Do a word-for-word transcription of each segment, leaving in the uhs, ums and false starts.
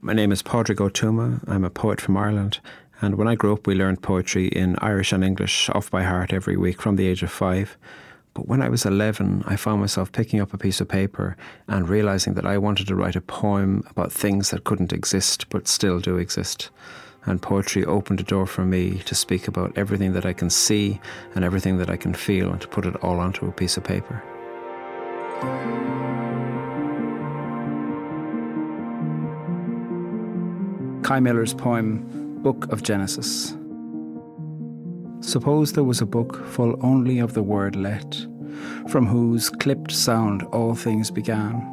My name is Padraig Ó Tuama. I'm a poet from Ireland, and when I grew up we learned poetry in Irish and English off by heart every week from the age of five. But when I was eleven, I found myself picking up a piece of paper and realising that I wanted to write a poem about things that couldn't exist but still do exist. And poetry opened a door for me to speak about everything that I can see and everything that I can feel and to put it all onto a piece of paper. Kei Miller's poem, Book of Genesis. Suppose there was a book full only of the word let, from whose clipped sound all things began.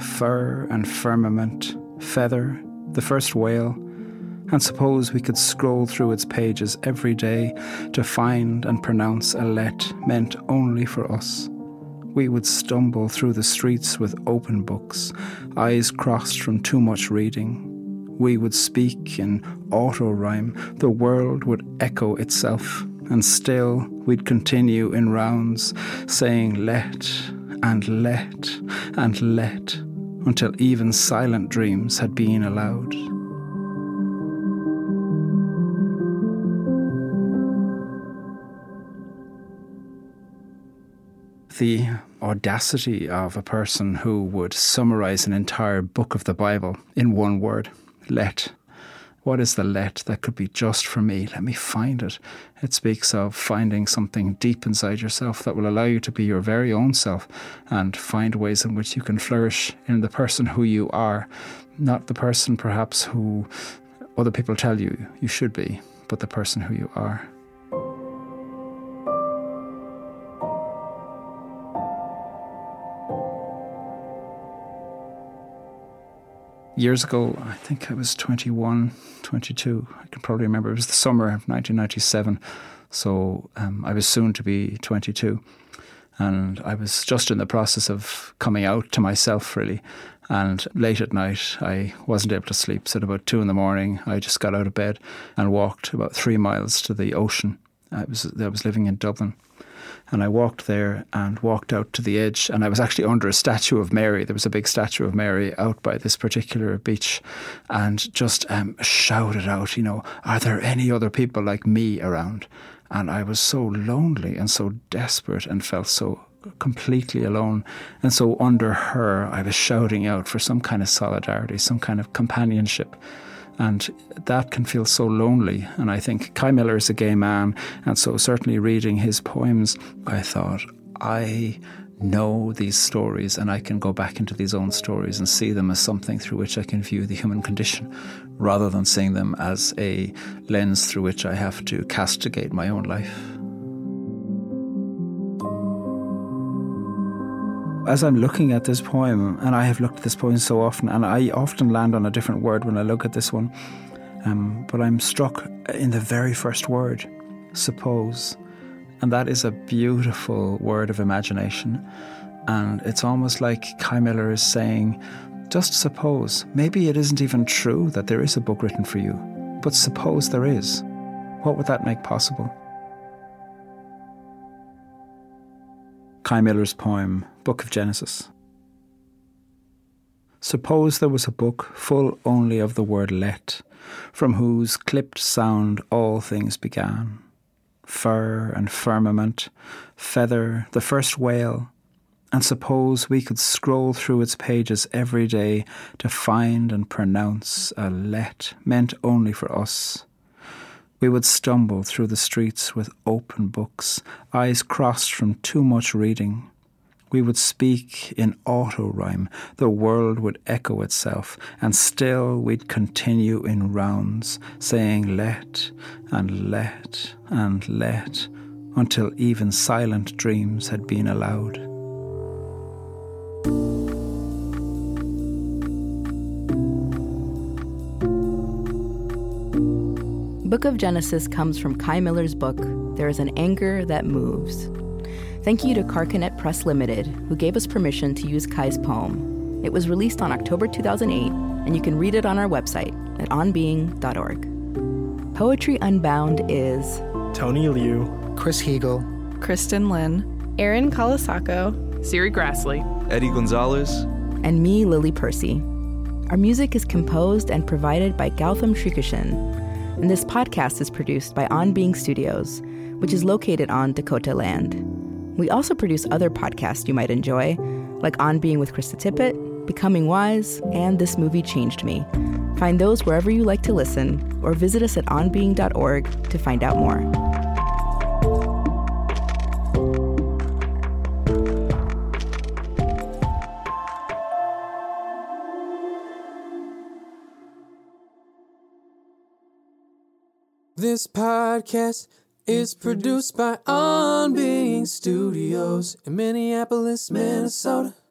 Fur and firmament, feather, the first whale, and suppose we could scroll through its pages every day to find and pronounce a let meant only for us. We would stumble through the streets with open books, eyes crossed from too much reading. We would speak in auto-rhyme, the world would echo itself, and still we'd continue in rounds, saying let, and let, and let, until even silent dreams had been allowed. The audacity of a person who would summarize an entire book of the Bible in one word. Let. What is the let that could be just for me? Let me find it. It speaks of finding something deep inside yourself that will allow you to be your very own self and find ways in which you can flourish in the person who you are, not the person perhaps who other people tell you you should be, but the person who you are. Years ago, I think I was twenty-one, twenty-two, I can probably remember, it was the summer of nineteen ninety-seven, so um, I was soon to be twenty-two, and I was just in the process of coming out to myself, really, and late at night, I wasn't able to sleep, so at about two in the morning, I just got out of bed and walked about three miles to the ocean. I was, I was living in Dublin. And I walked there and walked out to the edge, and I was actually under a statue of Mary. There was a big statue of Mary out by this particular beach, and just um, shouted out, you know, are there any other people like me around? And I was so lonely and so desperate and felt so completely alone. And so under her, I was shouting out for some kind of solidarity, some kind of companionship. And that can feel so lonely. And I think Kei Miller is a gay man. And so certainly reading his poems, I thought, I know these stories and I can go back into these own stories and see them as something through which I can view the human condition, rather than seeing them as a lens through which I have to castigate my own life. As I'm looking at this poem, and I have looked at this poem so often, and I often land on a different word when I look at this one, um, but I'm struck in the very first word, suppose. And that is a beautiful word of imagination. And it's almost like Kei Miller is saying, just suppose. Maybe it isn't even true that there is a book written for you, but suppose there is. What would that make possible? Kei Miller's poem, Book of Genesis. Suppose there was a book full only of the word let, from whose clipped sound all things began. Fur and firmament, feather, the first whale, and suppose we could scroll through its pages every day to find and pronounce a let meant only for us. We would stumble through the streets with open books, eyes crossed from too much reading. We would speak in auto-rhyme, the world would echo itself, and still we'd continue in rounds, saying let, and let, and let, until even silent dreams had been allowed. Book of Genesis comes from Kei Miller's book, There Is an Anger That Moves. Thank you to Carcanet Press Limited, who gave us permission to use Kei's poem. It was released on October two thousand eight, and you can read it on our website at on being dot org. Poetry Unbound is Tony Liu, Chris Hegel, Kristen Lin, Erin Colasacco, Siri Grassley, Eddie Gonzalez, and me, Lily Percy. Our music is composed and provided by Gautam Srikishan, and this podcast is produced by On Being Studios, which is located on Dakota land. We also produce other podcasts you might enjoy, like On Being with Krista Tippett, Becoming Wise, and This Movie Changed Me. Find those wherever you like to listen, or visit us at on being dot org to find out more. This podcast is produced by On Being Studios in Minneapolis, Minnesota.